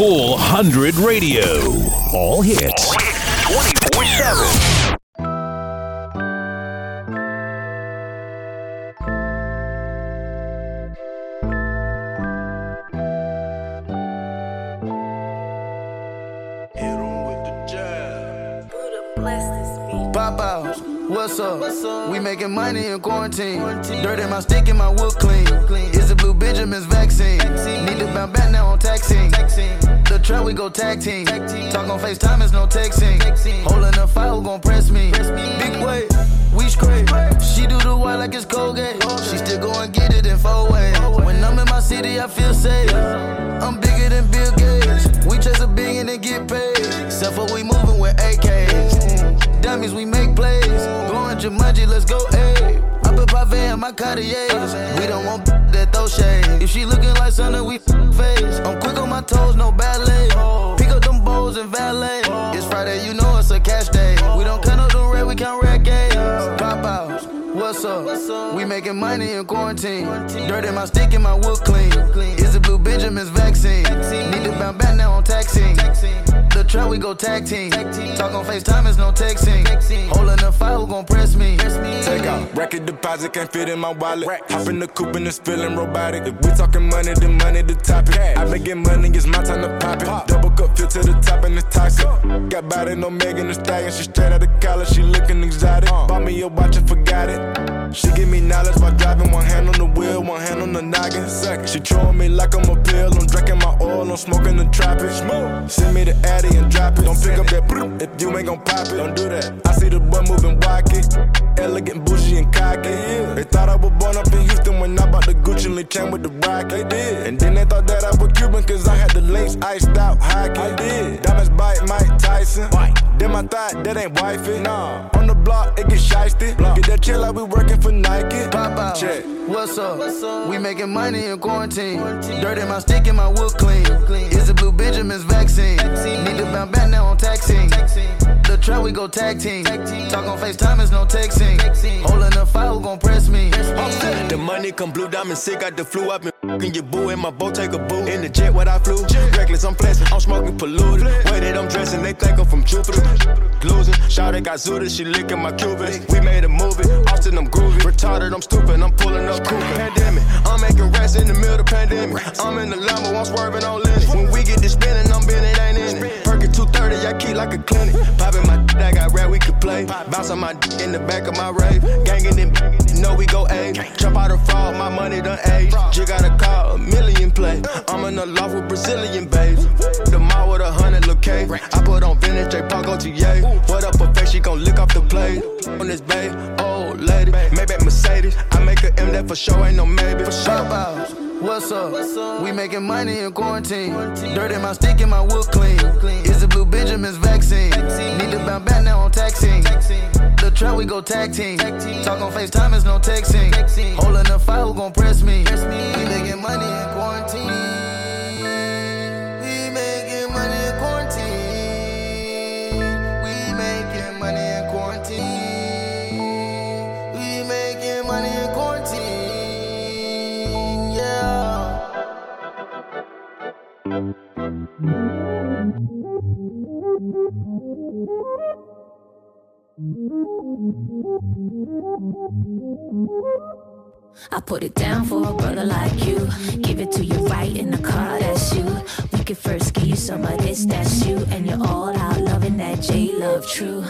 Full 100 Radio. All hits. 24/7. What's up? We making money in quarantine. Dirt in my stick and my wood clean. It's a Blue Benjamin's vaccine. Need to bounce back now on taxing. The trap we go tag team. Talk on FaceTime, it's no texting. Holding a file, gon' press me. Big way, we scrape. She do the white like it's Colgate. She still go and get it in 4 ways. When I'm in my city, I feel safe. I'm bigger than Bill Gates. We chase a billion and get paid. Except for we moving with AKs. Dummies, we make plays. Jumanji, let's go, ayy. I put Pave in my Cartiers. We don't want that throw shade. If she looking like Santa, we face. I'm quick on my toes, no ballet. Pick up them bowls and valet. It's Friday, you know it's a cash day. We don't count up the red, we count red games. Pop outs, what's up? We making money in quarantine. Dirt in my stick and my wood clean. It's a Blue Benjamin's vaccine. Need to bounce back now on taxing. The trap, we go tag team. Talk on FaceTime, it's no texting. Holding the file, gon' press me. Take out, record deposit, can't fit in my wallet. Hop in the coupe and it's feeling robotic. If we talking money, then money the topic. I been getting money, it's my time to pop it. Double cup, fill to the top and it's toxic. Got body, no Megan the Stallion. She straight out of college, she looking exotic. Bought me a watch and forgot it. She give me knowledge while driving. One hand on the wheel, one hand on the noggin. She trolling me like I'm a pill. I'm drinking my oil, I'm smoking the tropic. Send me the attic and drop it. Don't pick up that brrr if you ain't gon' pop it. Don't do that. I see the boy moving wacky, elegant, bougie, and cocky. They thought I was born up in Houston when I bought the Gucci and chain with the rocket. And then they thought that I was Cuban cause I had the links iced out hockey. Diamonds bite Mike Tyson. Then my thought that ain't wifey. On the block, it get shiesty. Get that chill like we working for Nike. Pop out. Check. What's up? We making money in quarantine. Dirt in my stick and my wood clean. It's a Blue Benjamin's vaccine. Need to bounce back now on taxing. The trap, we go tag team. Talk on FaceTime, it's no texting. Holding the file, who gon' press me? The money come blue, diamond sick, got the flu. I've been f***ing your boo, and my boat take a boo. In the jet, what I flew, reckless, I'm flexing, I'm smoking polluted. Way that I'm dressing, they think I'm from Jupiter. Losing, shawty got zooted, she licking my Cuban. We made a movie, Austin, I'm groovy. Retarded, I'm stupid, I'm pulling up cool. Pandemic, I'm making rats in the middle of pandemic. I'm in the llama, I'm swerving on Lenny. When we get to spinning, I'm bending, ain't in it. Perkin 230, I keep like a clinic. Popping my d***, I got rap, we could play. Bounce on my d*** in the back of my rave. Gangin' them d***, you know we go A. Jump out of fraud, my money done age. Just got a car, a million play. I'm in the loft with Brazilian babes. The mall with 100 K. I put on vintage, J-Pop, go to Ye. What up a face, she gon' lick off the plate. On this babe, old lady. Maybach Mercedes, I make a M, that for sure ain't no maybe. For sure. What's up? We making money in quarantine. Dirt in my stick and my wood clean. It's a Blue Benjamin's vaccine. Need to bounce back now on taxing. The trap, we go tag team. Talk on FaceTime, it's no texting. Holding the file, who gon' press me? We making money in quarantine. We making money in quarantine. We making money in quarantine. We making money in quarantine. I put it down for a brother like you. Give it to you right in the car, that's you. We could first give you some of this, that's you. And you're all out loving that J-Love true.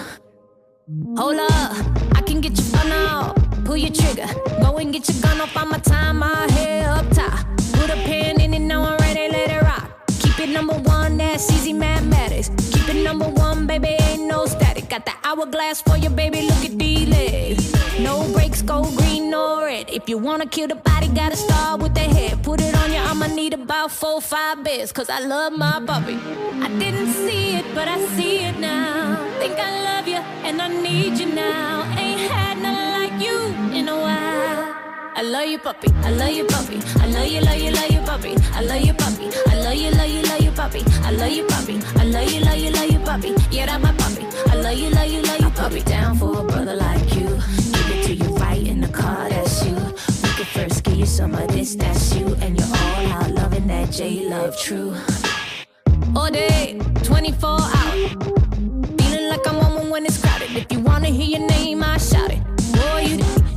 Hold up, I can get your phone out. Pull your trigger, go and get your gun off. On my time, I'll head up top. Put a pen in it, now I'm ready, let it rock. Keep it number one, that's easy mathematics. Keep it number one, baby, ain't no static. Got the hourglass for your baby, look at these legs. No brakes, go green or red. If you wanna kill the body, gotta start with the head. Put it on you, I'ma need about 4-5 beds. Cause I love my puppy. I didn't see it, but I see it now. Think I love you, and I need you now. Ain't had nothing like you in a while. I love you, puppy. I love you, puppy. I love you, love you, love you, puppy. I love you, puppy. I love you, love you, love you, puppy. I love you, puppy. I love you, love you, love you, puppy. Yeah, that my puppy. I love you, love you, love you, puppy. Down for a brother like you. Give it to you right in the car, that's you. We could first give you some of this, that's you. And you're all out loving that J-Love true. all day, 24 hours. Feeling like I'm on when it's crowded. If you wanna hear your name, I shout it. Boy,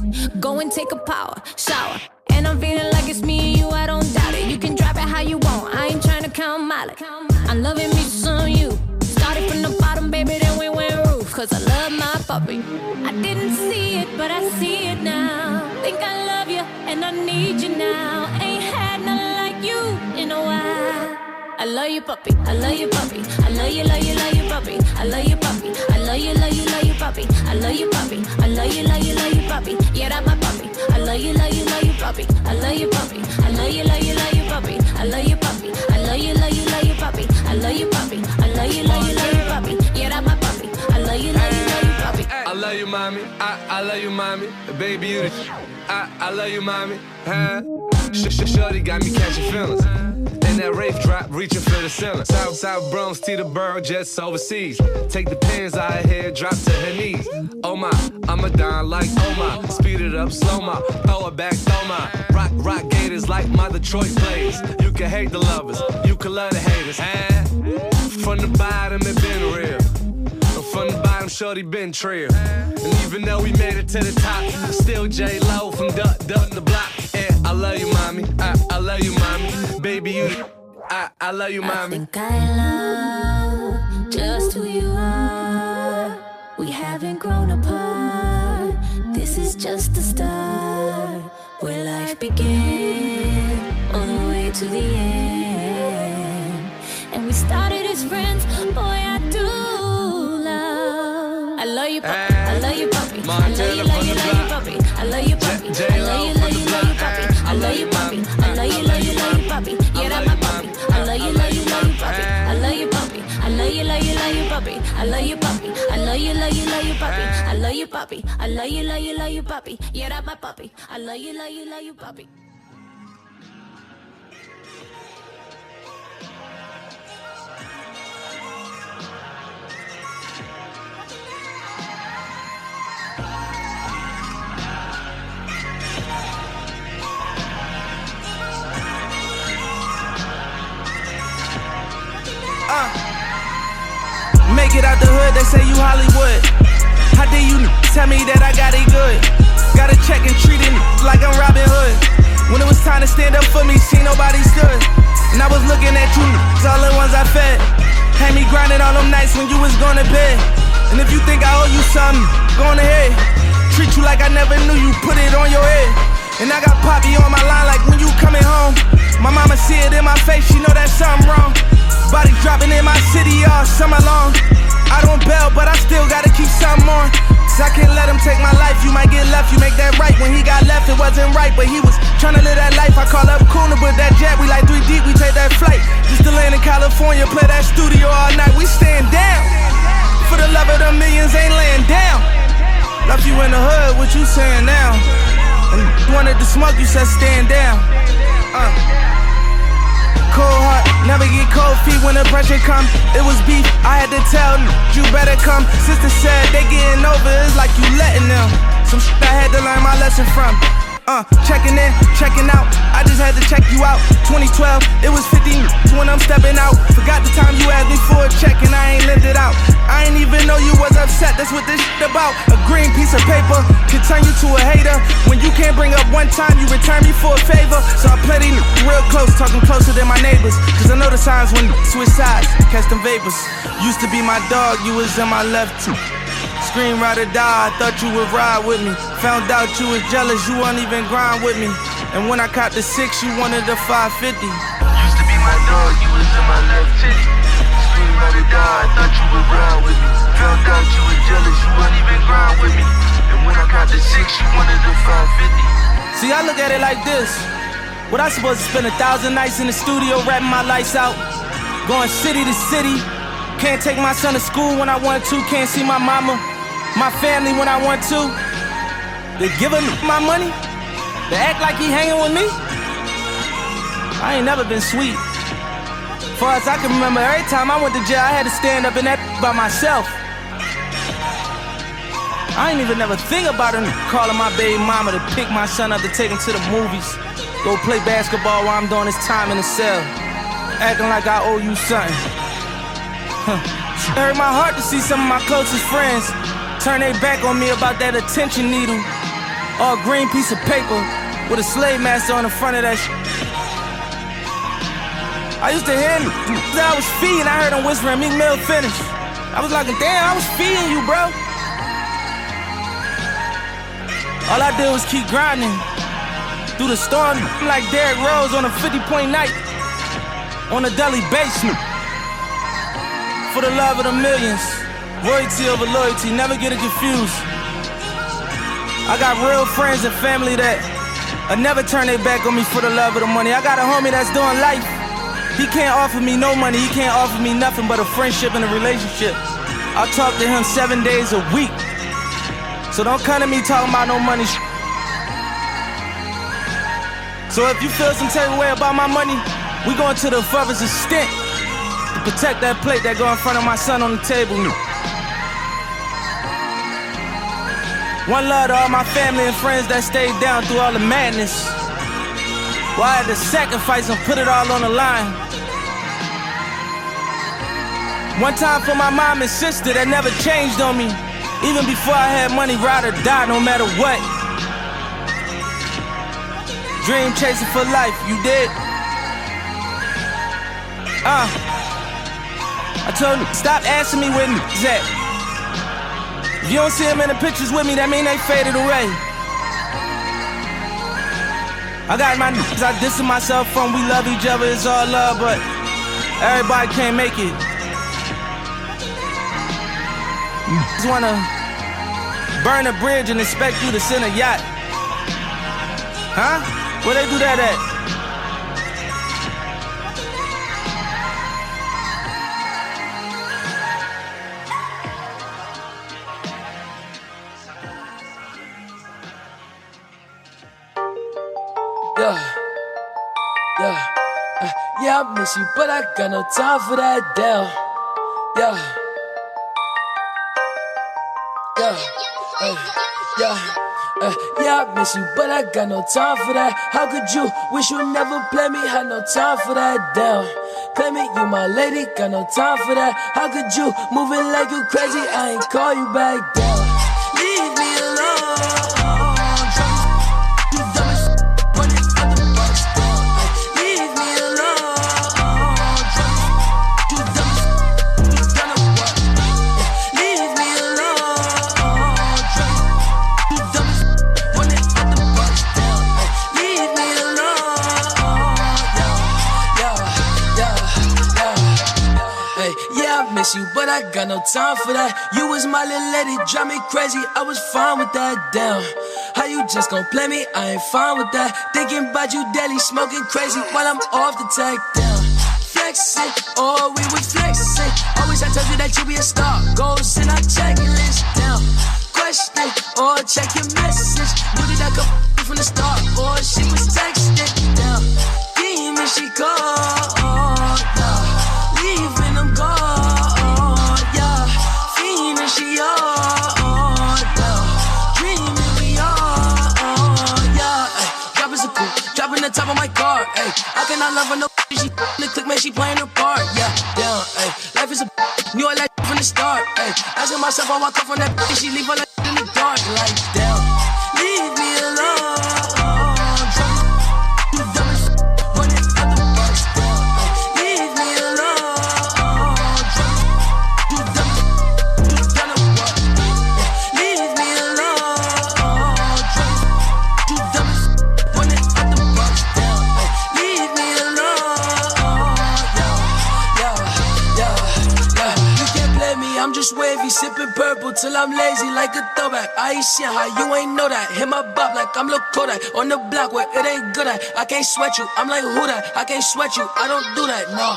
you go and take a power shower. And I'm feeling like it's me and you, I don't doubt it. You can drop it how you want, I ain't tryna count mileage. I'm loving me some you. Started from the bottom, baby, then we went roof. Cause I love my puppy. I didn't see it, but I see it now. Think I love you, and I need you now. Ain't had nothing like you in a while. I love you, puppy. I love you, puppy. I love you, puppy. I love you, puppy. I love you, puppy. I love you, puppy. I love you, puppy. Yeah, that's my puppy. I love you, puppy. I love you, puppy. I love you, puppy. I love you, puppy. I love you, puppy. I love you, puppy. I love you, puppy. Yeah, that's my puppy. I love you, puppy. I love you, mommy. I love you, mommy. Baby, you the sh. I love you, mommy. Huh? Shorty got me catching feelings. That Rafe drop, reaching for the ceiling. South Bronx, Teterboro, just overseas. Take the pins out of here, drop to her knees. Oh my, I'm a don like oh my. Speed it up, slow my, throw it back, throw my. Rock gators like my Detroit players. You can hate the lovers, you can love the haters. From the bottom, it been real. From the bottom, shorty been trill. And even though we made it to the top, still J-Lo from Durk the block. And I love you, mommy. I love you, mommy. Baby, you. I love you, mommy. I think I love just who you are. We haven't grown apart. This is just the start. Where life began, all the way to the end. And we started as friends, boy, I do. I love you, puppy. I love you, puppy. I love you, puppy. I love you, puppy. I love you, puppy. I love you, puppy. Yeah, that's my puppy. I love you, puppy. I love you, puppy. I love you, puppy. I love you, puppy. I love you, puppy. I love you, puppy. I love you, puppy. Yeah, that's my puppy. I love you, puppy. Make it out the hood, they say you Hollywood. How dare you tell me that I got it good? Gotta check and treat it like I'm Robin Hood. When it was time to stand up for me, see nobody stood. And I was looking at you, all the ones I fed. Had me grinding all them nights when you was going to bed. And if you think I owe you something, go on ahead. Treat you like I never knew you, put it on your head. And I got Poppy on my line like when you coming home. My mama see it in my face, she know that's something wrong. Body dropping in my city all summer long. I don't bail, but I still gotta keep something on. Cause I can't let him take my life, you might get left, you make that right. When he got left, it wasn't right, but he was trying to live that life. I call up Kuna, but that jet, we like 3 deep, we take that flight. Just to land in California, play that studio all night, we stand down. For the love of the millions, ain't laying down. Left you in the hood, what you saying now? And you wanted to smoke, you said stand down. Cold heart, never get cold feet when the pressure come. It was beef, I had to tell them, you better come. Sister said they getting over, it's like you letting them. Some shit I had to learn my lesson from. Checking in, checking out, I just had to check you out. 2012, it was 15 when I'm stepping out. Forgot the time you asked me for a check and I ain't lived it out. I ain't even know you was upset, that's what this shit about. A green piece of paper can turn you to a hater. When you can't bring up one time, you return me for a favor. So I play these real close, talking closer than my neighbors. Cause I know the signs when switch sides, catch them vapors. Used to be my dog, you was in my left too. Scream ride or die, I thought you would ride with me. Found out you was jealous, you won't even grind with me. And when I caught the 6, you wanted the 550. Used to be my dog, you was in my left titty. Scream ride or die, I thought you would ride with me. Found out you was jealous, you won't even grind with me. And when I caught the 6, you wanted the 550. See, I look at it like this. What I supposed to spend 1,000 nights in the studio rapping my lights out. Going city to city. Can't take my son to school when I want to. Can't see my mama. My family when I want to. They give him my money. They act like he hanging with me. I ain't never been sweet. Far as I can remember, every time I went to jail, I had to stand up in that by myself. I ain't even never think about him calling my baby mama to pick my son up to take him to the movies. Go play basketball while I'm doing his time in the cell. Acting like I owe you something. It hurt my heart to see some of my closest friends turn their back on me about that attention needle or a green piece of paper with a slave master on the front of that shit. I used to hear him, I was feeding, I heard him whispering, Meek Mill finish. I was like, damn, I was feeding you, bro. All I did was keep grinding through the storm, like Derrick Rose on a 50-point night, on a deli basement. For the love of the millions, royalty over loyalty, never get it confused. I got real friends and family that never turn their back on me for the love of the money. I got a homie that's doing life. He can't offer me no money, he can't offer me nothing but a friendship and a relationship. I talk to him 7 days a week. So don't come to me talking about no money. So if you feel some type of way about my money, we going to the furthest extent to protect that plate that go in front of my son on the table. One love to all my family and friends that stayed down through all the madness. Well, I had to sacrifice and put it all on the line. One time for my mom and sister that never changed on me. Even before I had money, ride or die, no matter what. Dream chasing for life, you did? I told him, stop asking me where he's at. If you don't see him in the pictures with me, that mean they faded away. I got my I dissing myself from we love each other, it's all love, but everybody can't make it. Just wanna burn a bridge and expect you to send a yacht. Huh? Where they do that at? Yeah, I miss you, but I got no time for that, damn. Yeah, I miss you, but I got no time for that. How could you wish you never played me? Had no time for that, damn. Play me, you my lady, got no time for that. How could you move it like you crazy? I ain't call you back, damn. Leave me alone. You, but I got no time for that. You was my little lady, drive me crazy. I was fine with that, damn. How you just gon' play me? I ain't fine with that. Thinking about you daily, smoking crazy while I'm off the tech, damn. Flexing, oh, we was flexing. Always I told you that you be a star. Goals in our checklist, damn. Question, oh, check your message. Knew that I could from the start, oh, she was texting, damn. Demon, she called, oh, leaving them gone. Top of my car, ayy. I cannot love her, no she the click, man, she playing her part, yeah, down, ayy. Life is a knew all that from the start, ayy. Asking myself, I walk up from that and she leave all that in the dark, like, down. Leave me alone. Wavy, sipping purple till I'm lazy like a throwback. I ain't shit, how you ain't know that? Hit my bop like I'm Lil Kodak. On the block where it ain't good at. I can't sweat you, I'm like who that? I can't sweat you, I don't do that. No,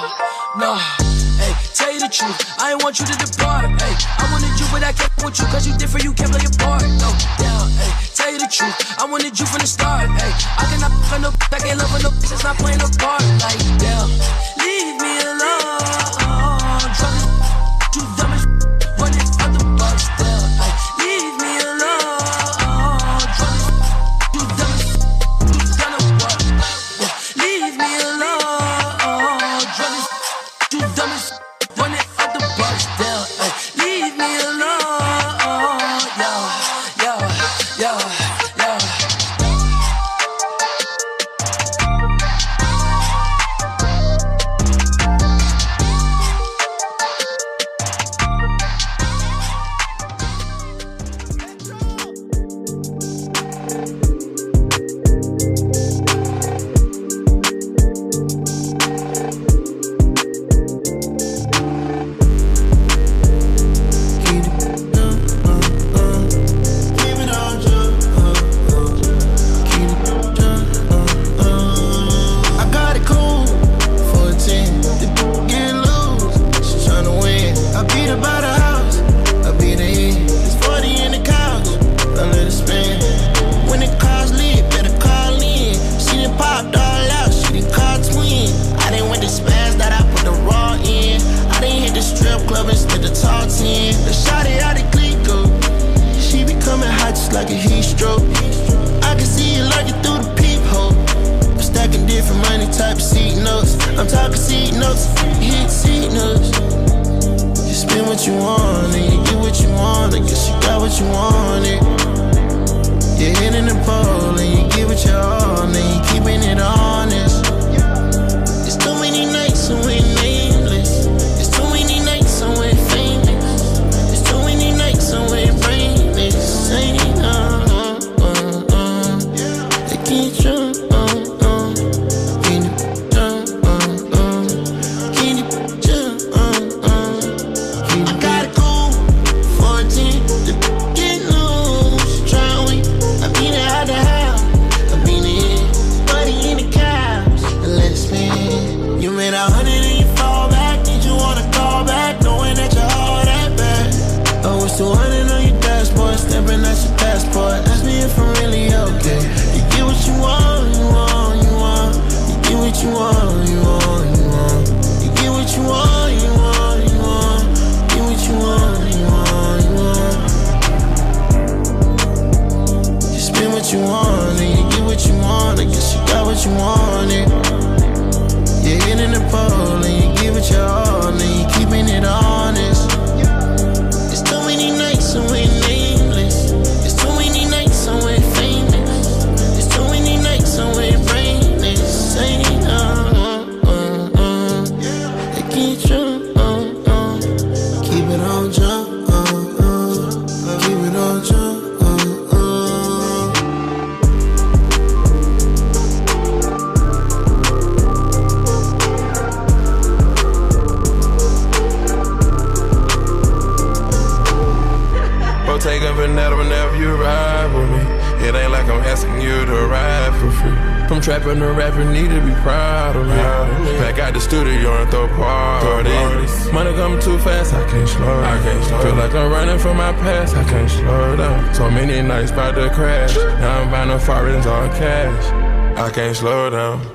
hey, tell you the truth, I ain't want you to depart. Hey, I wanted you, but I can't want you, cause you different, you can't play your part. No, down, hey, tell you the truth, I wanted you from the start. Hey, I cannot fuck no, I can't love her, no, it's not playing no part. Like, down, leave me alone. Leave me alone. Drummers, you dumb as run it out the bar. what you want, and you get what you want. I guess you got what you wanted. You're hitting the pole, and you get what you all, and you keeping it honest. It's too many nights and we nameless. It's too many nights and we're famous. It's too many nights and we're brainless. Ain't enough. They can't jump. You want and you get what you want. I guess you got what you wanted. You're hitting the pole and you give it your all and you keeping it honest. It's too many nights and we're nameless. It's too many nights and we're famous. It's too many nights and we're brainless. Ain't I can't jump. Keep it on jump. Keep it on jump. Whenever you ride with me, it ain't like I'm asking you to ride for free. From trapping to rapping, need to be proud of me. Back out the studio and throw parties. Money coming too fast, I can't slow down. Feel like I'm running from my past, I can't slow down. So many nights about to crash, now I'm buying a foreigns all cash. I can't slow down.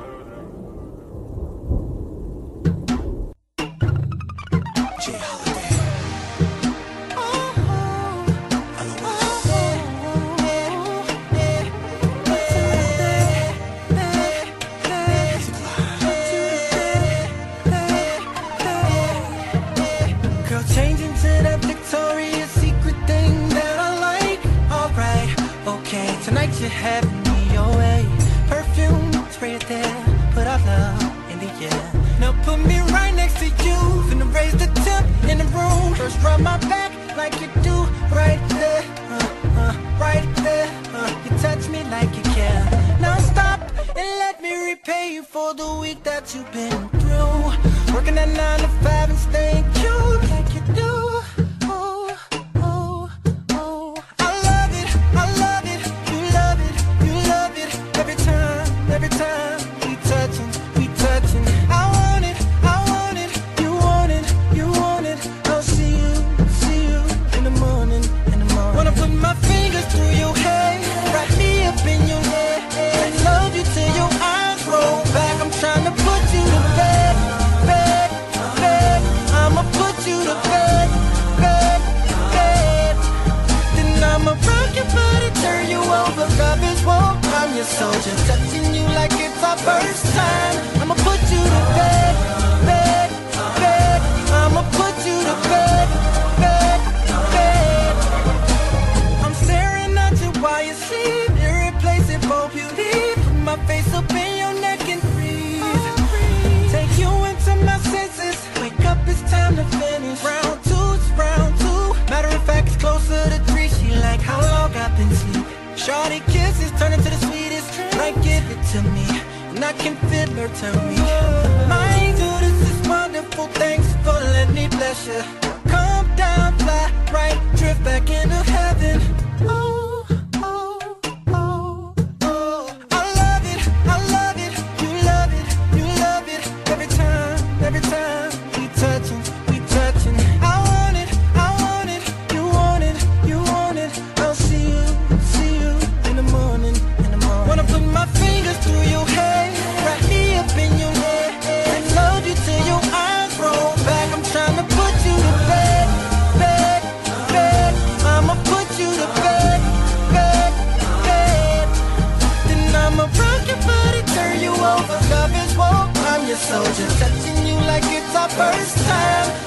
Soldier touching you like it's our first time.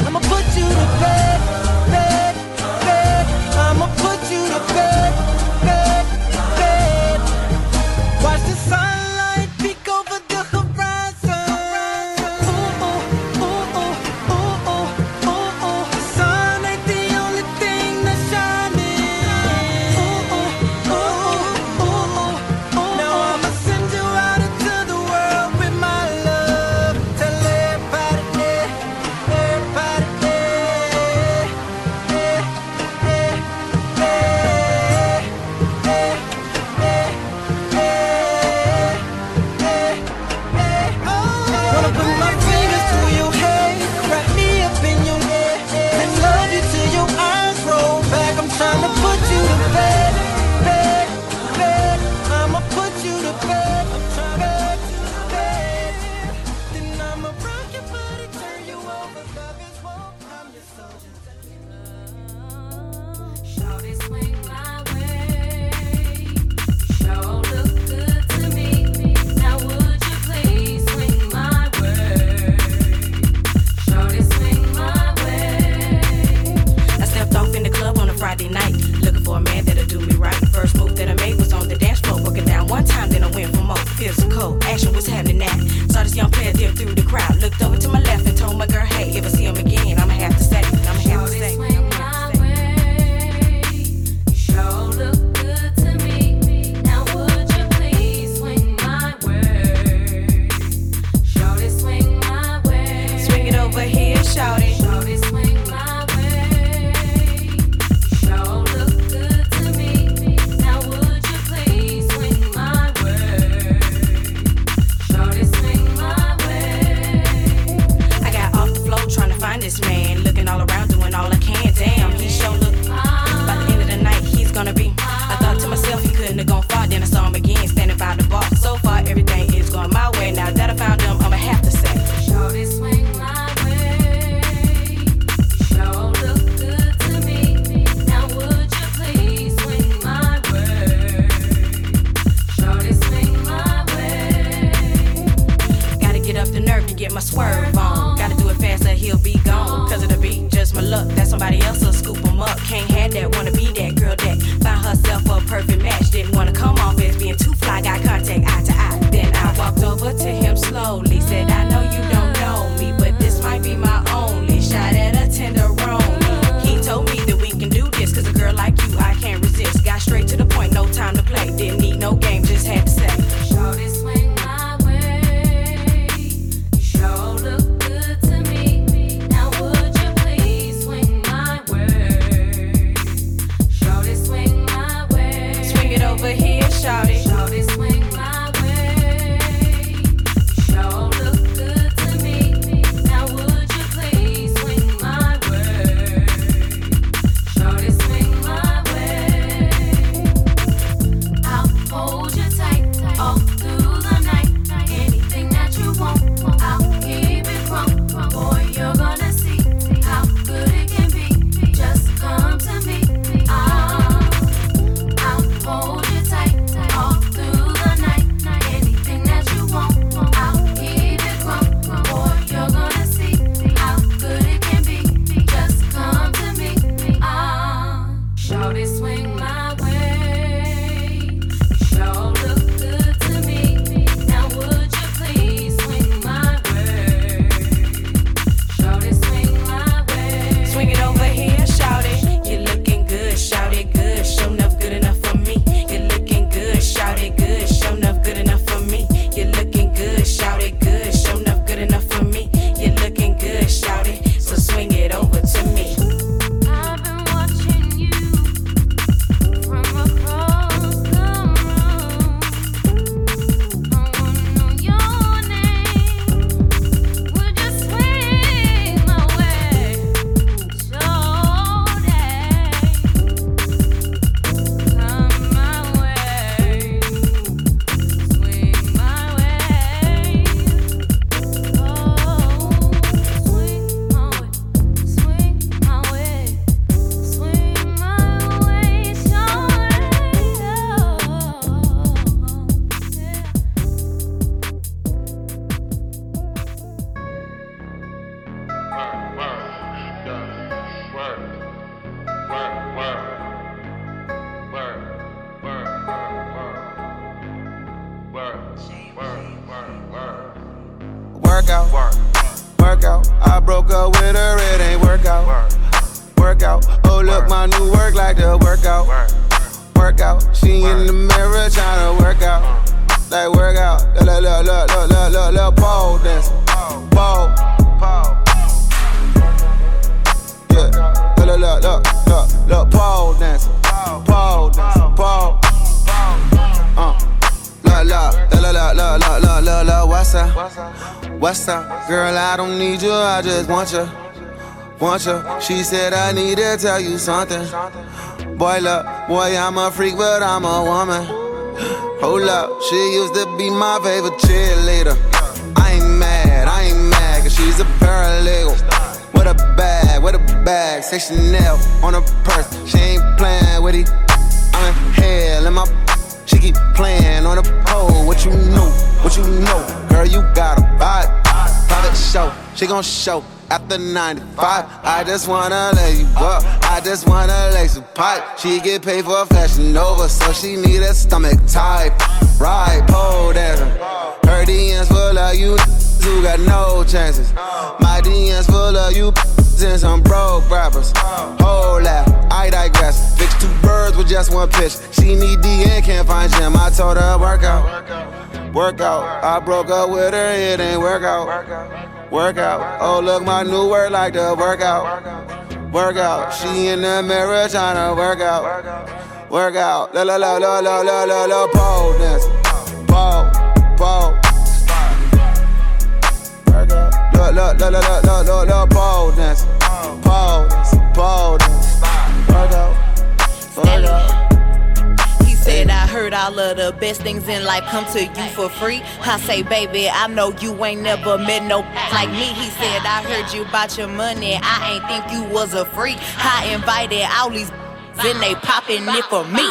I'ma put you to bed. She said I need to tell you something. Boy, look, boy, I'm a freak, but I'm a woman. Hold up, she used to be my favorite cheerleader. I ain't mad, cause she's a paralegal. bag, say Chanel on her purse. She ain't playing with it. I'm in hell and my she keep playing on a pole. What you know? What you know? Girl, you gotta buy it. Private show, she gon' show after 95. I just wanna let you up, I just wanna lace a pipe. She get paid for a Fashion Nova, so she need a stomach type. Right, pole dancing. Her DMs full of you who got no chances. My DMs full of you and some broke rappers. Whole lot, I digress. Fix two birds with just one pitch. She need DN, can't find Jim. I told her work out. I broke up with her, it ain't work out. Oh look, my new word like the work out. She in the mirror tryna work out. La la la la la la la la. Pole dance, pole. Look, pole dance. Work out. He said, I heard all of the best things in life come to you for free. I say, baby, I know you ain't never met no like me. He said, I heard you about your money. I ain't think you was a freak. I invited all these and they popping it for me.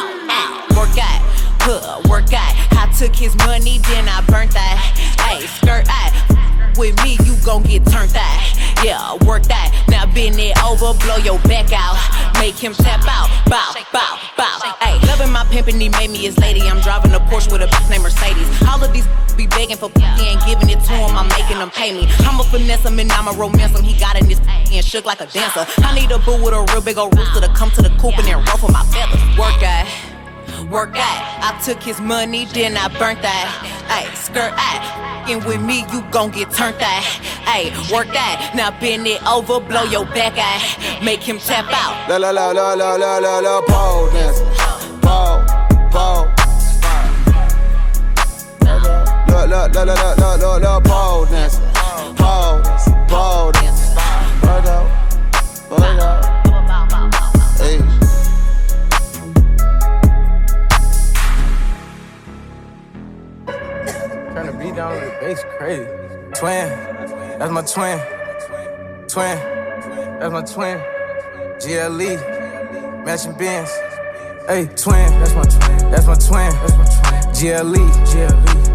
Work out. I took his money, then I burnt that. Ay, skirt out. With me, you gon' get turned out. Yeah, work that. Now bend it over, blow your back out. Make him tap out. Bow. Ay, loving my pimpin', he made me his lady. I'm driving a Porsche with a bitch named Mercedes. All of these be begging for he ain't giving it to him. I'm making them pay me. I'ma finesse him and I'ma romance him. He got in this and shook like a dancer. I need a boo with a real big old rooster to come to the coop and then ruffle my feathers. Work out. I took his money, then I burnt that. Ay, skirt out. And with me, you gon' get turned out. Ay, work out. Now bend it over, blow your back out. Make him tap out. La la la la la la la la. Pole dance. Pole. La la la la la la la. Pole dance. Pole dance. Work out. Trying to beat down the bass crazy. Twin, that's my twin. GLE, matching bands. Hey, twin, that's my twin. GLE,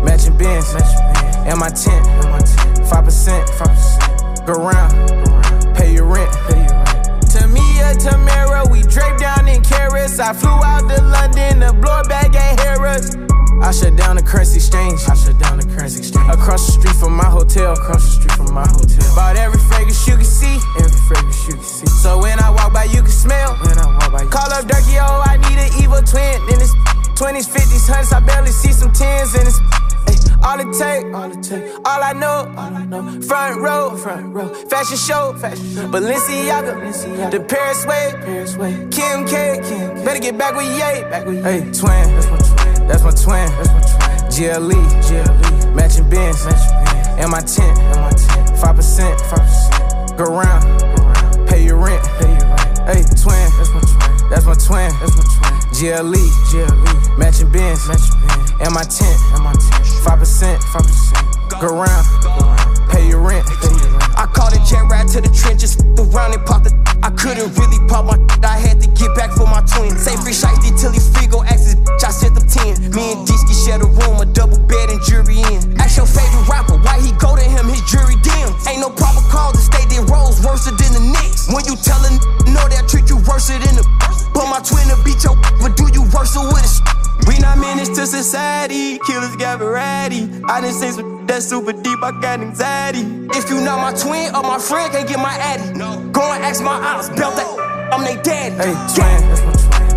matching bands. And my tent, 5%. Go round, pay your rent. Tamia, Tamara, we draped down in carrots. I flew out to London, the blow back at Harris. I shut down the currency exchange. Across the street from my hotel. Bought every fragrance you can see. So when I walk by, you can smell. Call up Durk, yo, I need an evil twin. In this 20s, 50s, 100s, I barely see some 10s in this. All it take. All I know. Front row. Fashion show. Balenciaga. The Paris way. Kim K. Better get back with Ye. Hey, twin. That's my twin. GLE. Matching bands. And my tent. 5%. Go round. Pay your rent. Hey, twin. That's my twin. GLE. Matching bands. And my tent. 5%. Go round. Pay your rent. I called a jet ride to the trenches. Around and popped the. I couldn't really pop my. I had to get back for my twin. Say free shiesty till he free. Go ask his bitch. I sent them 10. Me and Disky share the room, a double bed and jury in. Ask your favorite rapper why he go to him. His jury dim. Ain't no proper call to state their roles worse than the Knicks. When you tell a no, they'll treat you worse than the. But my twin to beat your. But do you worse with a? We not menace to society. Killers got variety. I done seen some that's super deep. I got anxiety. If you not my twin or my friend, can't get my addy. No. Go and ask my. Belt that I'm they daddy. Hey, twin,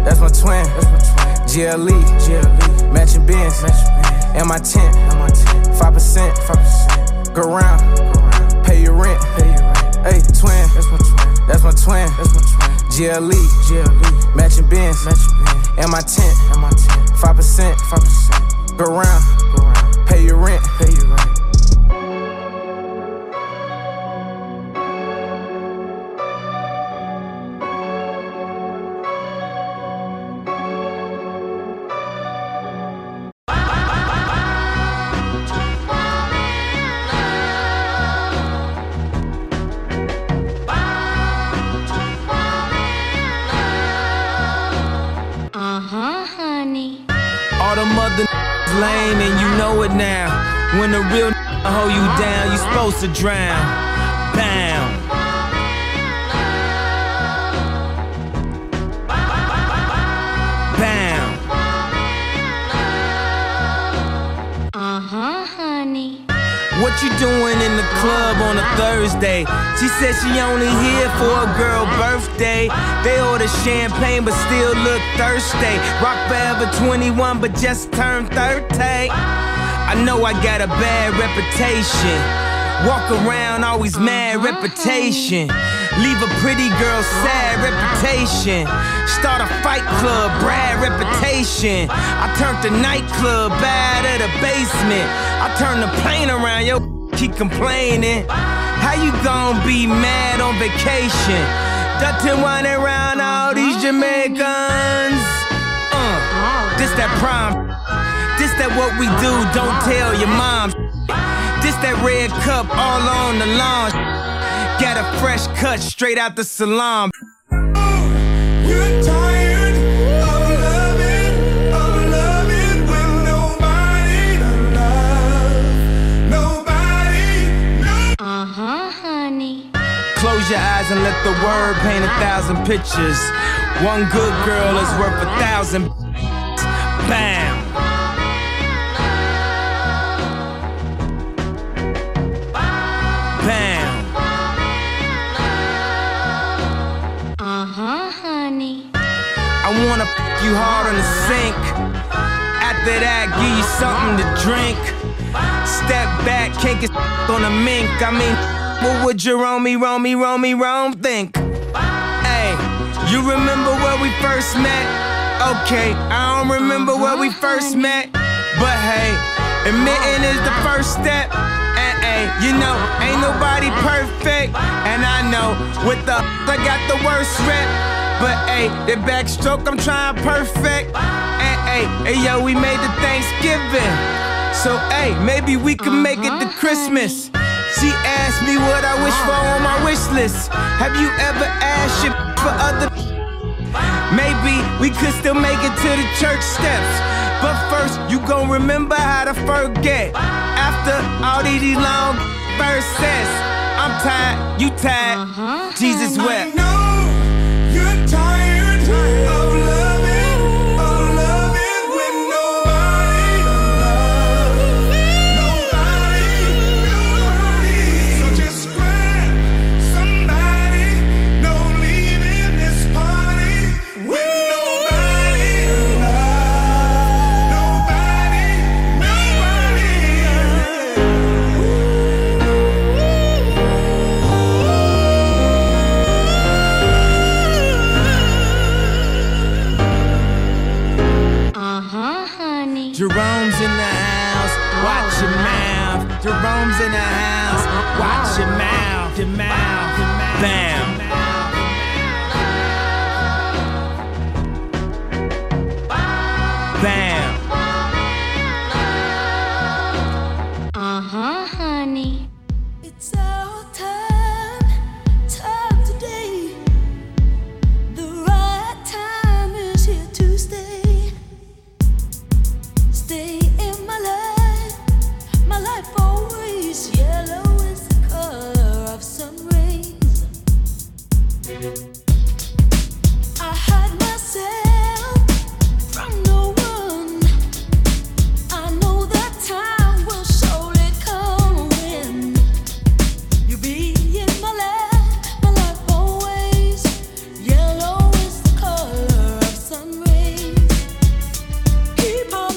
that's my twin. GLE, matching bands. And my tent, 5%. Go round, pay your rent. Hey, twin, that's my twin. GLE, matching bands. And my tent, 5%. Go round, pay your rent. lame and you know it now. When the real hold you down, you supposed to drown. Bam. Bam. Uh-huh, honey. What you doing in the club on a Thursday? She said she only here for a girl birthday. They order champagne but still look thirsty. Rock forever 21 but just turned 30. I know I got a bad reputation. Walk around always mad reputation. Leave a pretty girl sad reputation. Start a fight club, Brad reputation. I turned the nightclub bad at a basement. I turned the plane around, yo keep complaining. How you gon' be mad on vacation? Ducking one around all these Jamaicans. This that prime. This that what we do, don't tell your mom. This that red cup all on the lawn. Got a fresh cut straight out the salon. You're tired of loving with nobody to love. Nobody, no. Uh-huh, honey. Close your eyes and let the word paint 1,000 pictures. One good girl is worth 1,000. Bam. Bam. I wanna f*** you hard on the sink. After that, give you something to drink. Step back, can't get on the mink. I mean, what would your Rome think? Hey, you remember where we first met? Okay, I don't remember where we first met. But hey, admitting is the first step. Hey, you know, ain't nobody perfect. And I know, with the I got the worst rep. But ayy, the backstroke I'm trying perfect. Ayy, yo, we made the Thanksgiving. So ayy, maybe we can make it to Christmas. She asked me what I wish for on my wish list. Have you ever asked your for other? Maybe we could still make it to the church steps. But first, you gon' remember how to forget. After all these long verses, I'm tired, you tired, Jesus wept. Tired of loving with nobody to love. Nobody, so just grab somebody. Don't leave in this party with nobody to love. Nobody. Jerome's in the house, watch your mouth. Jerome's in the house, watch your mouth. Your mouth, your mouth. Bam. Bam. Uh-huh, honey. It's our time today. The right time is here to stay. Stay in my life always. Yellow is the color of sun rays. I hide myself from no one. I know that time will surely come when you'll be in my life always. Yellow is the color of sun rays. Keep on.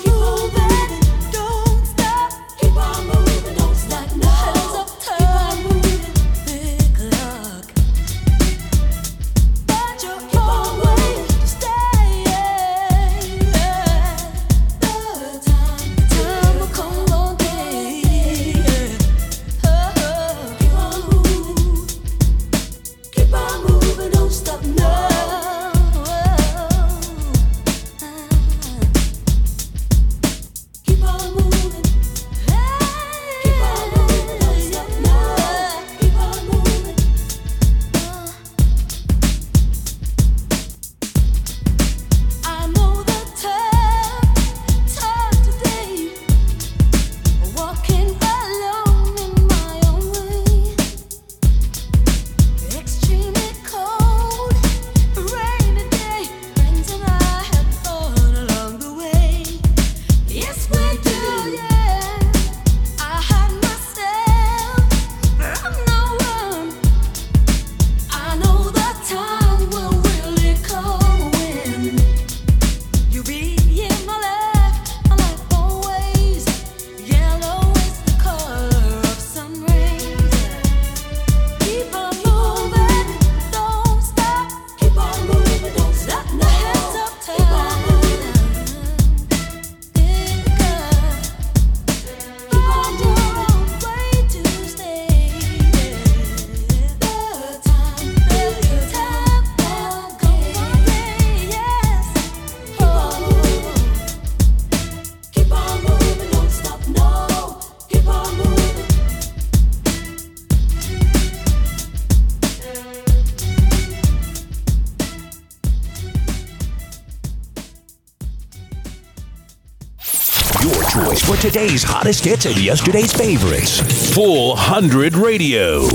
choice for today's hottest hits and yesterday's favorites. Full 100 Radio.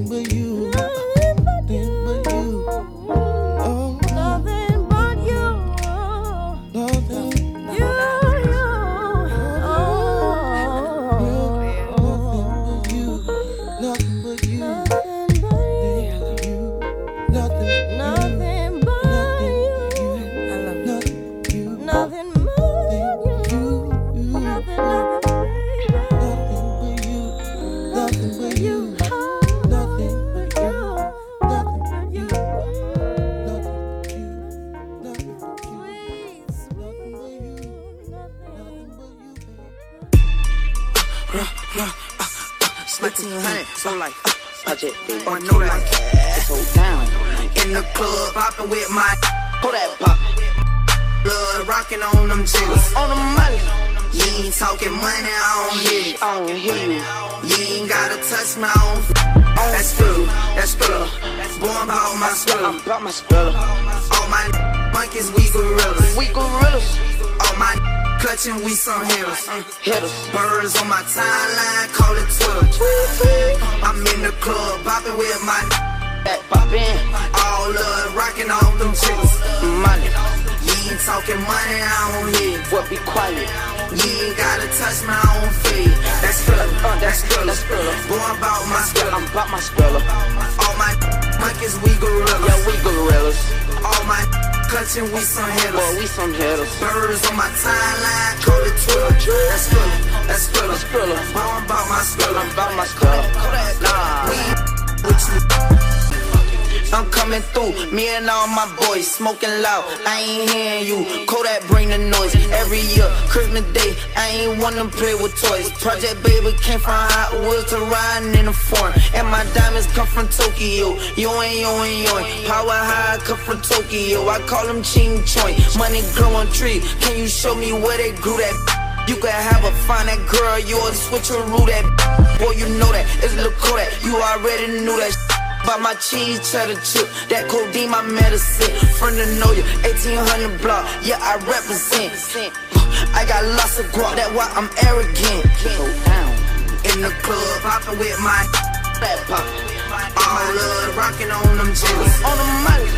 nothing but you. Nothing but you. Nothing but you. Nothing but you. Nothing but you. Nothing but you. Nothing but you. I love nothing you. Nothing but you. Nothing but you. So like, I just be on no like, it's so down. In the club, poppin' with my Kodak pop. Blood rockin' on them chicks, on them money. You ain't talkin' money, I don't hear it. I don't hear you. You ain't gotta touch my own. That's true, that's true. Born by all my squirrel. I'm about my squirrel. All my monkeys, we gorillas. We gorillas. All my clutching, we some hitters. Birds on my timeline, call it twitch. I'm in the club, bopping with my back poppin'. All love, rockin' all them chicks. Money, you ain't talking money, I don't hear. What be quiet? You ain't gotta touch my own feet. That's thriller, that's thriller. Born about my thriller, I'm about my thriller. All my monkeys, we gorillas. Yeah, we gorillas. All my clutching, we some hitters. Well, we some hitters. Birds on my timeline, call it twirl. That's thriller, that's thriller, that's thriller. Born about my thriller, I'm about my thriller. Nah, we with you. I'm coming through, me and all my boys smoking loud. I ain't hearing you. Kodak bring the noise every year. Christmas Day, I ain't wanna play with toys. Project Baby came from Hot Wheels to riding in a foreign. And my diamonds come from Tokyo. Yoin, yoin, yoin. Power high come from Tokyo. I call them ching choin. Money grow on trees. Can you show me where they grew that? You could have a fine that girl. You a switcheroo that. Boy, you know that. It's Lil Kodak. You already knew that. Buy my cheese, cheddar chip, that codeine my medicine. Friend to know you, 1800 block, yeah I represent. I got lots of guap, that's why I'm arrogant. In the club, poppin' with my fat pop. All love, rockin' on them chicks, on them money.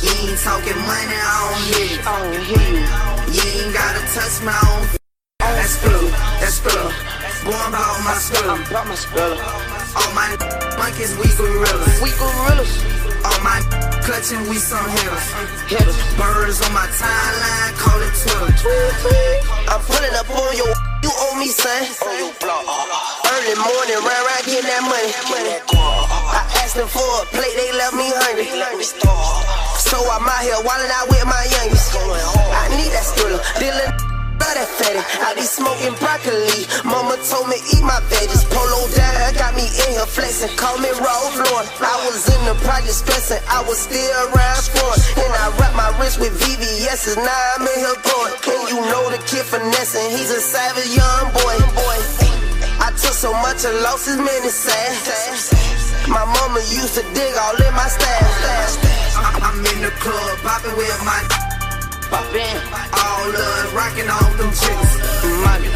You ain't talking money, I don't hear you. You ain't gotta touch my own. That's thriller, that's thriller. Born by all my thriller, I'm about my thriller. All my monkeys, we gorillas. We gorillas. All my clutching, we some hitters. Birds on my timeline, call it twirl. I put it up on your, you owe me, son. Early morning, round getting that money. I asked them for a plate, they left me hungry. So I'm out here wildin' out with my youngest. I need that thriller, dealin'. I be smoking broccoli. Mama told me eat my veggies. Polo down got me in here flexing. Call me raw floor. I was in the project stressing. I was still around scoring. Then I wrap my wrist with VVS's. Now I'm in here going. And you know the kid finessing. He's a savage young boy. I took so much and lost his many sad. My mama used to dig all in my stash. I'm in the club popping with my. Poppin', all love, rockin' all them chicks. Money,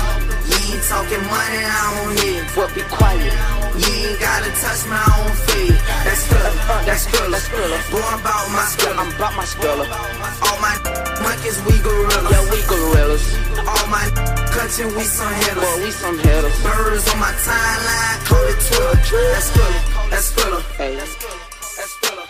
you ain't talking money, I don't hear. Well, be quiet. You ain't gotta touch my own feet. That's thriller, that's thriller. Born about my thriller, I'm about my thriller. All my monkeys, we gorillas. Yeah, we gorillas. All my country, we some hitters. Well, we some hitters. Birds on my timeline, call it twirl. That's thriller, that's thriller. Hey, that's thriller, that's thriller.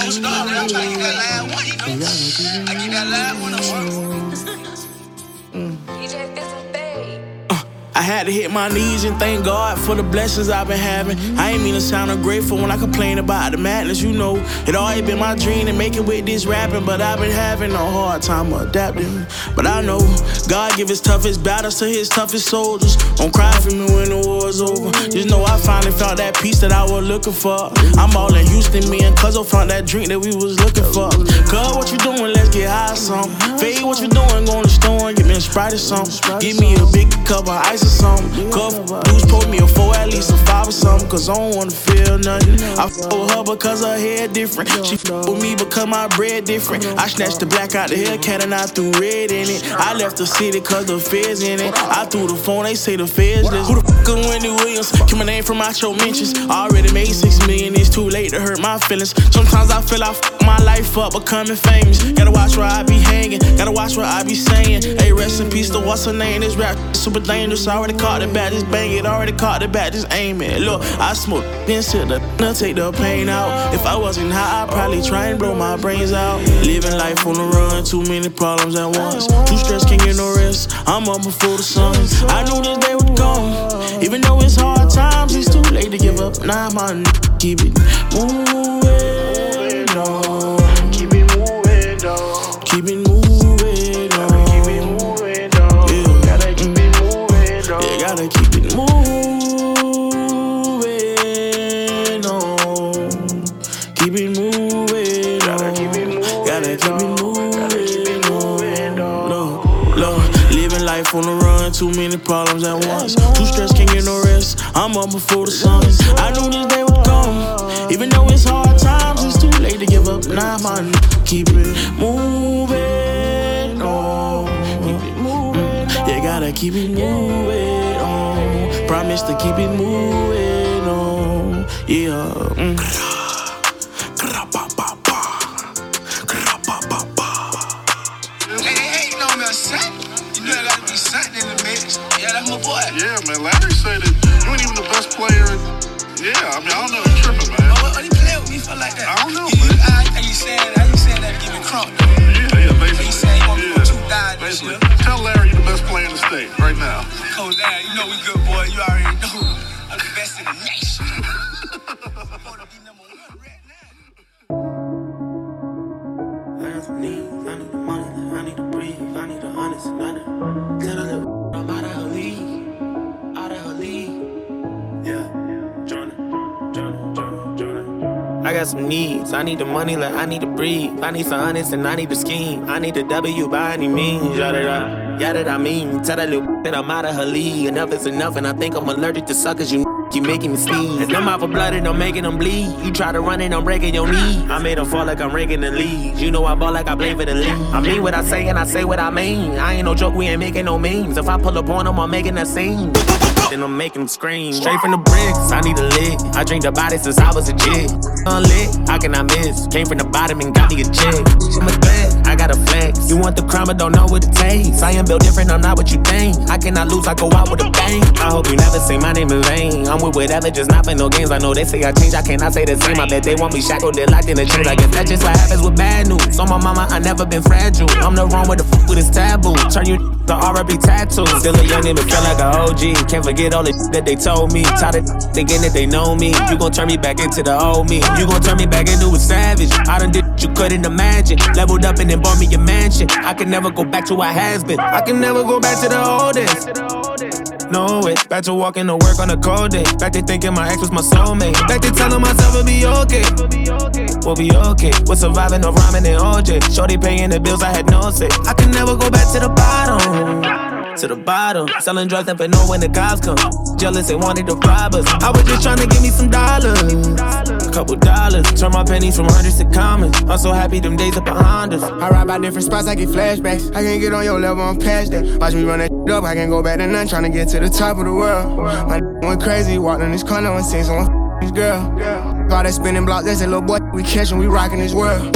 I'm trying to get that live one, you know? I get that live one, I'm I had to hit my knees and thank God for the blessings I've been having. I ain't mean to sound ungrateful when I complain about the madness, you know. It always been my dream to make it with this rapping, but I've been having a hard time adapting. But I know God give his toughest battles to his toughest soldiers. Don't cry for me when the war's over. Just know I finally found that peace that I was looking for. I'm all in Houston, me and Cuzzo found that drink that we was looking for. Cuz, what you doing? Let's get high some. Fade, what you doing? Go in the store and get me a Sprite or something. Give me a big cup of ice or something. Cuz, dudes pour me a 4 at at least a 5 or something, cause I don't wanna feel nothing. I f with her because her hair different. She f with me because my bread different. I snatched the black out the Hellcat and I threw red in it. I left the city cause the feds in it. I threw the phone, they say the feds this. Who the f*** is Wendy Williams? Keep my name from out your mentions. I already made 6 million, it's too late to hurt my feelings. Sometimes I feel I f*** my life up becoming famous. Gotta watch where I be hanging, gotta watch what I be saying. Hey, rest in peace to what's her name. This rap super dangerous. I already caught it back, just bang it. Already caught it back, just aim it. Look, I smoke, then sit up, now take the pain out. If I wasn't high, I'd probably try and blow my brains out. Living life on the run, too many problems at once. Too stressed, can't get no rest. I'm up before the sun. I knew this day would come, even though it's hard times. It's too late to give up. Nah, my keep it moving on. Keep it moving on. Keep it moving. On the run, too many problems at once. Too stressed, can't get no rest. I'm up before the sun. I knew this day would come, even though it's hard times. It's too late to give up. Nah, my keep it moving on. You gotta keep it moving on. Promise to keep it moving on. Yeah. Yeah, man, Larry said that you ain't even the best player. Yeah, I mean, I don't know if you're tripping, man. Why you playing with me for like that? I don't know, man. How you saying that to give me crunk, though? Yeah, basically. You saying you want to go 2,000 this year? Tell Larry you're the best player in the state right now. Oh, Larry, you know we good, boy. You already know I'm the best in the nation. I'm going to be number one right now. I got some needs. I need the money. I need to breathe. I need the honest. Tell a little I'm out of her league. I got some needs, I need the money, like I need to breathe. I need some honest and I need to scheme. I need the W by any means. Yeah, that I mean, tell that little that I'm out of her league. Enough is enough and I think I'm allergic to suckers, you making me sneeze. And I'm out for blood and I'm making them bleed. You try to run and I'm breaking your knee. I made them fall like I'm breaking the leads. You know I ball like I play for the league. I mean what I say and I say what I mean. I ain't no joke, we ain't making no memes. If I pull up on them, I'm making a scene. Then I'm making them scream. Straight from the bricks, I need a lick. I drink the body since I was a jig. Unlit, I cannot miss. Came from the bottom and got me a check. I'm a threat, I got a flex. You want the crime, I don't know what it takes. I am built different, I'm not what you think. I cannot lose, I go out with a bang. I hope you never say my name in vain. I'm with whatever, just not for no games. I know they say I change, I cannot say the same. I bet they want me shackled, they're locked in the chains. I guess that's just what happens with bad news. On my mama, I never been fragile. I'm the wrong with the fuck with this taboo. Turn you to RIP tattoos. Still a youngin', but feel like a OG. Can't forget. Get all the shit that they told me. Tired of thinking that they know me. You gon' turn me back into the old me. You gon' turn me back into a savage. I done did you couldn't imagine. Leveled up and then bought me a mansion. I can never go back to what has been. I can never go back to the old days. No way. Back to walking to work on a cold day. Back to thinking my ex was my soulmate. Back to telling myself it'll be okay. We'll be okay. We're surviving on rhyming and OJ. Shorty paying the bills, I had no say. I can never go back to the bottom. To the bottom, selling drugs and for no when the cops come. Jealous, they wanted to rob us. I was just trying to give me some dollars, a couple dollars. Turn my pennies from hundreds to commas. I'm so happy them days are behind us. I ride by different spots, I get flashbacks. I can't get on your level, I'm past that. Watch me run that up, I can't go back to none. Trying to get to the top of the world. My went crazy, walked in this corner and seen someone this girl. All that spinning blocks, that's a little boy we catching, we rocking this world.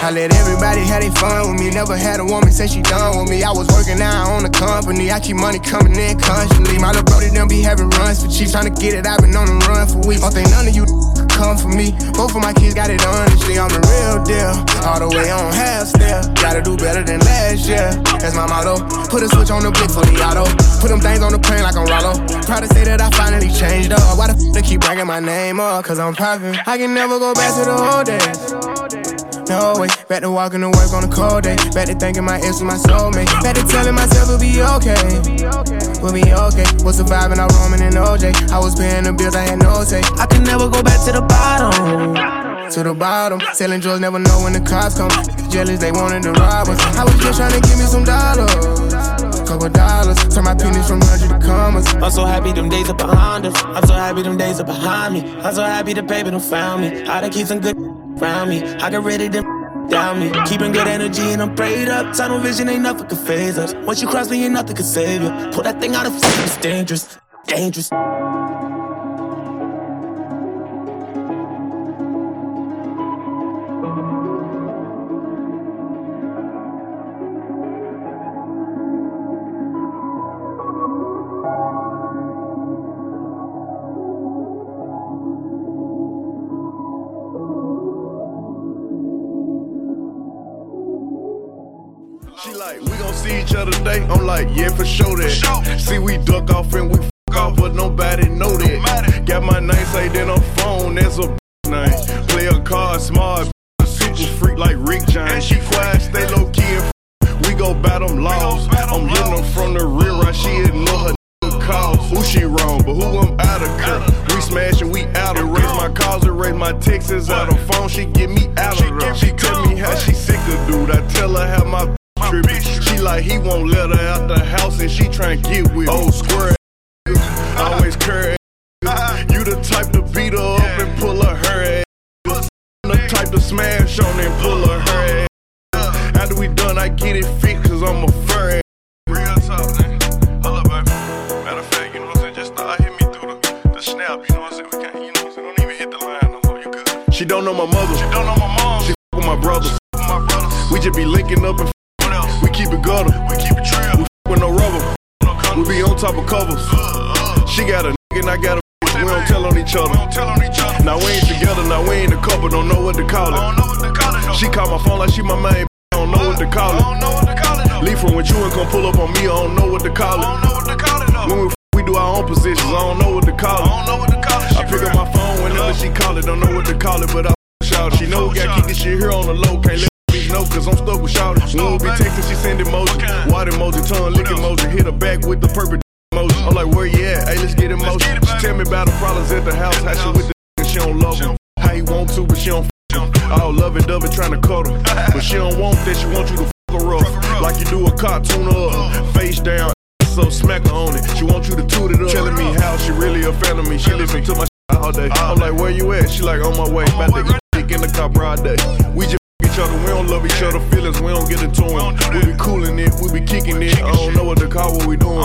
I let everybody have their fun with me. Never had a woman say she done with me. I was working out on the company. I keep money coming in constantly. My little brody done be having runs for cheap. Tryna get it, I've been on the run for weeks. Don't think none of you could come for me. Both of my kids got it honestly. I'm the real deal, all the way on half step. Gotta do better than last year, that's my motto. Put a switch on the blick for the auto. Put them things on the plane like I'm Rollo. Proud to say that I finally changed up. Why the f*** they keep bringing my name up? Cause I'm poppin'. I can never go back to the old days. No way, back to walking to work on a cold day. Back to thinking my ex was my soulmate. Back to telling myself it'll be okay. We'll be okay. We're surviving, I'm roaming in OJ. I was paying the bills, I had no say. I can never go back to the bottom. To the bottom, selling drugs, never know when the cops come. Jealous, they wanted to rob us. I was just trying to give me some dollars. couple dollars. Turn my penis from 100 to commas. I'm so happy them days are behind us. I'm so happy them days are behind me. I'm so happy the baby done found me. I done keep some good around me. I get rid of them down me. Keeping good energy and I'm prayed up. Tunnel vision ain't nothing can phase us. Once you cross me, ain't nothing can save you. Pull that thing out of fuck, it's dangerous. Dangerous. Today, I'm like, yeah, for sure that. For sure. See, we duck off and we f*** off, but nobody know that. Got my name saved in a phone, that's a name. Play a card, smart, super freak like Rick James. She quiet, stay low key and we go bat them laws. I'm hitting her from the rear right, she ignore her calls. Ooh, she wrong, but who I'm out of girl. We smash and we out of race. My calls erase, my texts is out of phone. She get me out of there. She tell me how she sick of dude. I tell her how my she like he won't let her out the house and she tryna get with me. Oh, square ass, always curve ass. You the type to beat her up and pull her hair ass. I'm the type to smash on and pull her hair ass. After we done, I get it fixed cause I'm a fur ass. Real talk, nigga. Hold up, baby. Matter of fact, you know what I'm saying? Just start hit me through the snap. You know what I'm saying? We can't, you know what I'm saying? Don't even hit the line no more. You good? She don't know my mother. She don't know my mom. She f*** with my brothers. We just be linking up and keep it gutter, we keep it trail, we f*** with no rubber, we be on top of covers, she got a nigga and I got a bitch, we don't tell on each other, now we ain't together, now we ain't a couple, don't know what to call it, she call my phone like she my main, I don't know what to call it, leave from when you and come pull up on me, I don't know what to call it, when we f*** we do our own positions, I don't know what to call it, I pick up my phone whenever she call it, don't know what to call it, but I f*** y'all, she know we gotta keep this shit here on the low, can't let no, cause I'm stuck with shouting. When we be texting, she send emoji. Water emoji, tongue lick emoji. Hit her back with the purple emoji. I'm like, where you at? Hey, let's get emoji. She tell me about the problems at the house. How she with the and she don't love him. How he want to, but she don't f***ing. All love and dove and tryna cuddle. But she don't want that, she want you to f*** her up. Like you do a cartoon up. Face down, so smack her on it. She want you to toot it up. Telling me how she really a fan of me. She listen to my all day. I'm like, where you at? She like, on my way. About to get dick in the car broad day. We just each other, we don't love each other feelings, we don't get into them. We be cooling it, we be kicking it. I don't know what to call what we doing.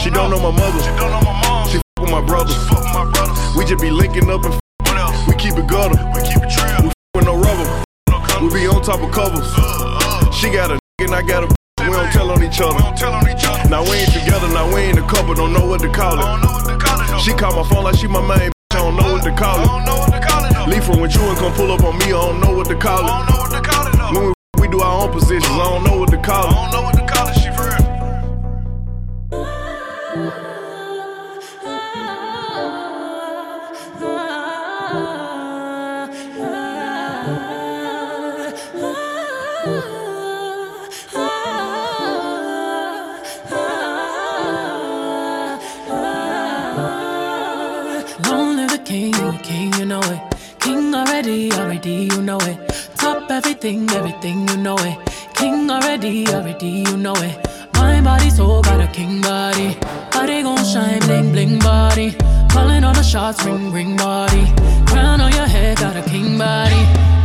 She don't know my mother, she don't know my mom. She f*** with my brothers. We just be linking up and f***ing. We keep it gutter, we keep it trail. We f*** with no rubber, we be on top of covers. She got a and I got a. We don't tell on each other. Now we ain't together, now we ain't a couple. Don't know what to call it. She call my phone like she my main. I don't know what to call it. Leave from when you and come pull up on me. I don't know what to call it. When we do our own positions, I don't know what to call it. I don't know what to call it, she for real. Only the king, you a king, you know it. King already, already, you know it. Top everything, everything, you know it. King already, already, you know it. My body sold by the king body. Body gon' shine, bling, bling body. Calling all the shots, ring, ring body. Crown on your head, got a king body.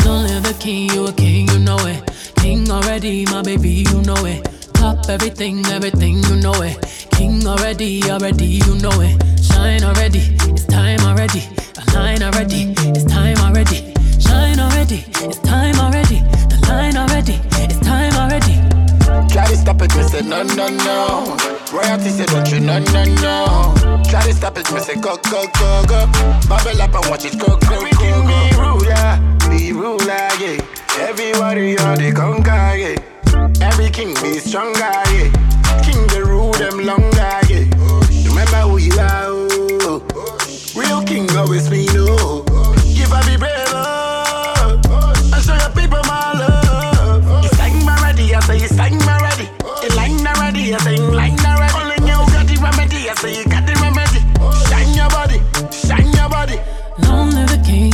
Don't live the king, you a king, you know it. King already, my baby, you know it. Top everything, everything, you know it. King already, already, you know it. Shine already, it's time already. The line already, it's time already. Shine already, it's time already. The line already, it's time already. Try to stop it, me say no, no, no. Royalty say don't you, no, no, no. Try to stop it, me say go, go, go, go. Bubble up and watch it go, go, go, go. Be ruler, be ruler, yeah. Every warrior they conquer, yeah. Every king be stronger, yeah. King they rule them longer, yeah. Remember who you are, oh. Real king always be no. Give up be brave. It's time already. The line already. I say line already. Only you got the remedy. I say you got the remedy. Shine your body, shine your body. Long live the king,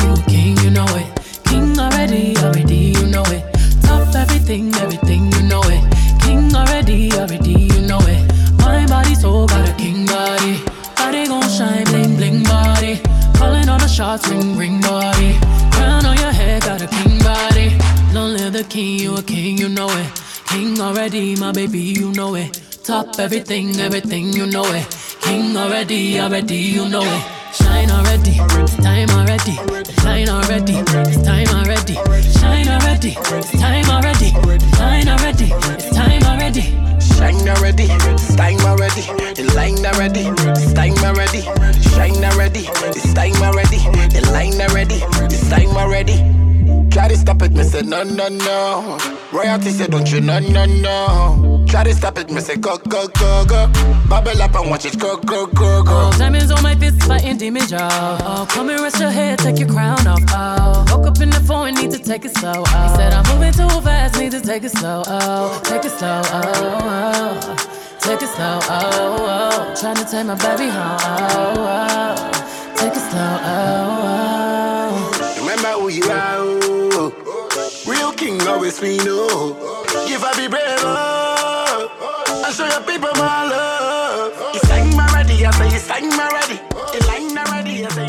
you know it. King already, already, you know it. Top everything, everything, you know it. King already, already, you know it. shots, ring, ring, body. Crown on your head, got a king body. Don't live the king, you a king, you know it. King already, my baby, you know it. Top everything, everything, you know it. King already, already, you know it. Shine already, time already. Shine already, time already. Shine already, time already. Shine already, time already. Shine already, it's time already. The line already, it's time already. Shine already, it's time already. The line already, it's time already. Try to stop it, me say no, no, no. Royalty say don't you, no, no, no. Try to stop it, me say go, go, go, go. Bubble up and watch it go, go, go, go. All diamonds on my fist, fighting demons, y'all. Oh, come and rest your head, take your crown off. Oh, woke up in the phone, need to take it slow. Oh, said I'm moving too fast, need to take it slow. Oh, take it slow. Oh, oh. Take it slow. Oh, oh. Trying to take my baby home. Oh, oh. Take it slow. Oh, oh. Remember who you are. Real king always we know. Give I be brave up, I show your people my love. It's time already, I say it's time already.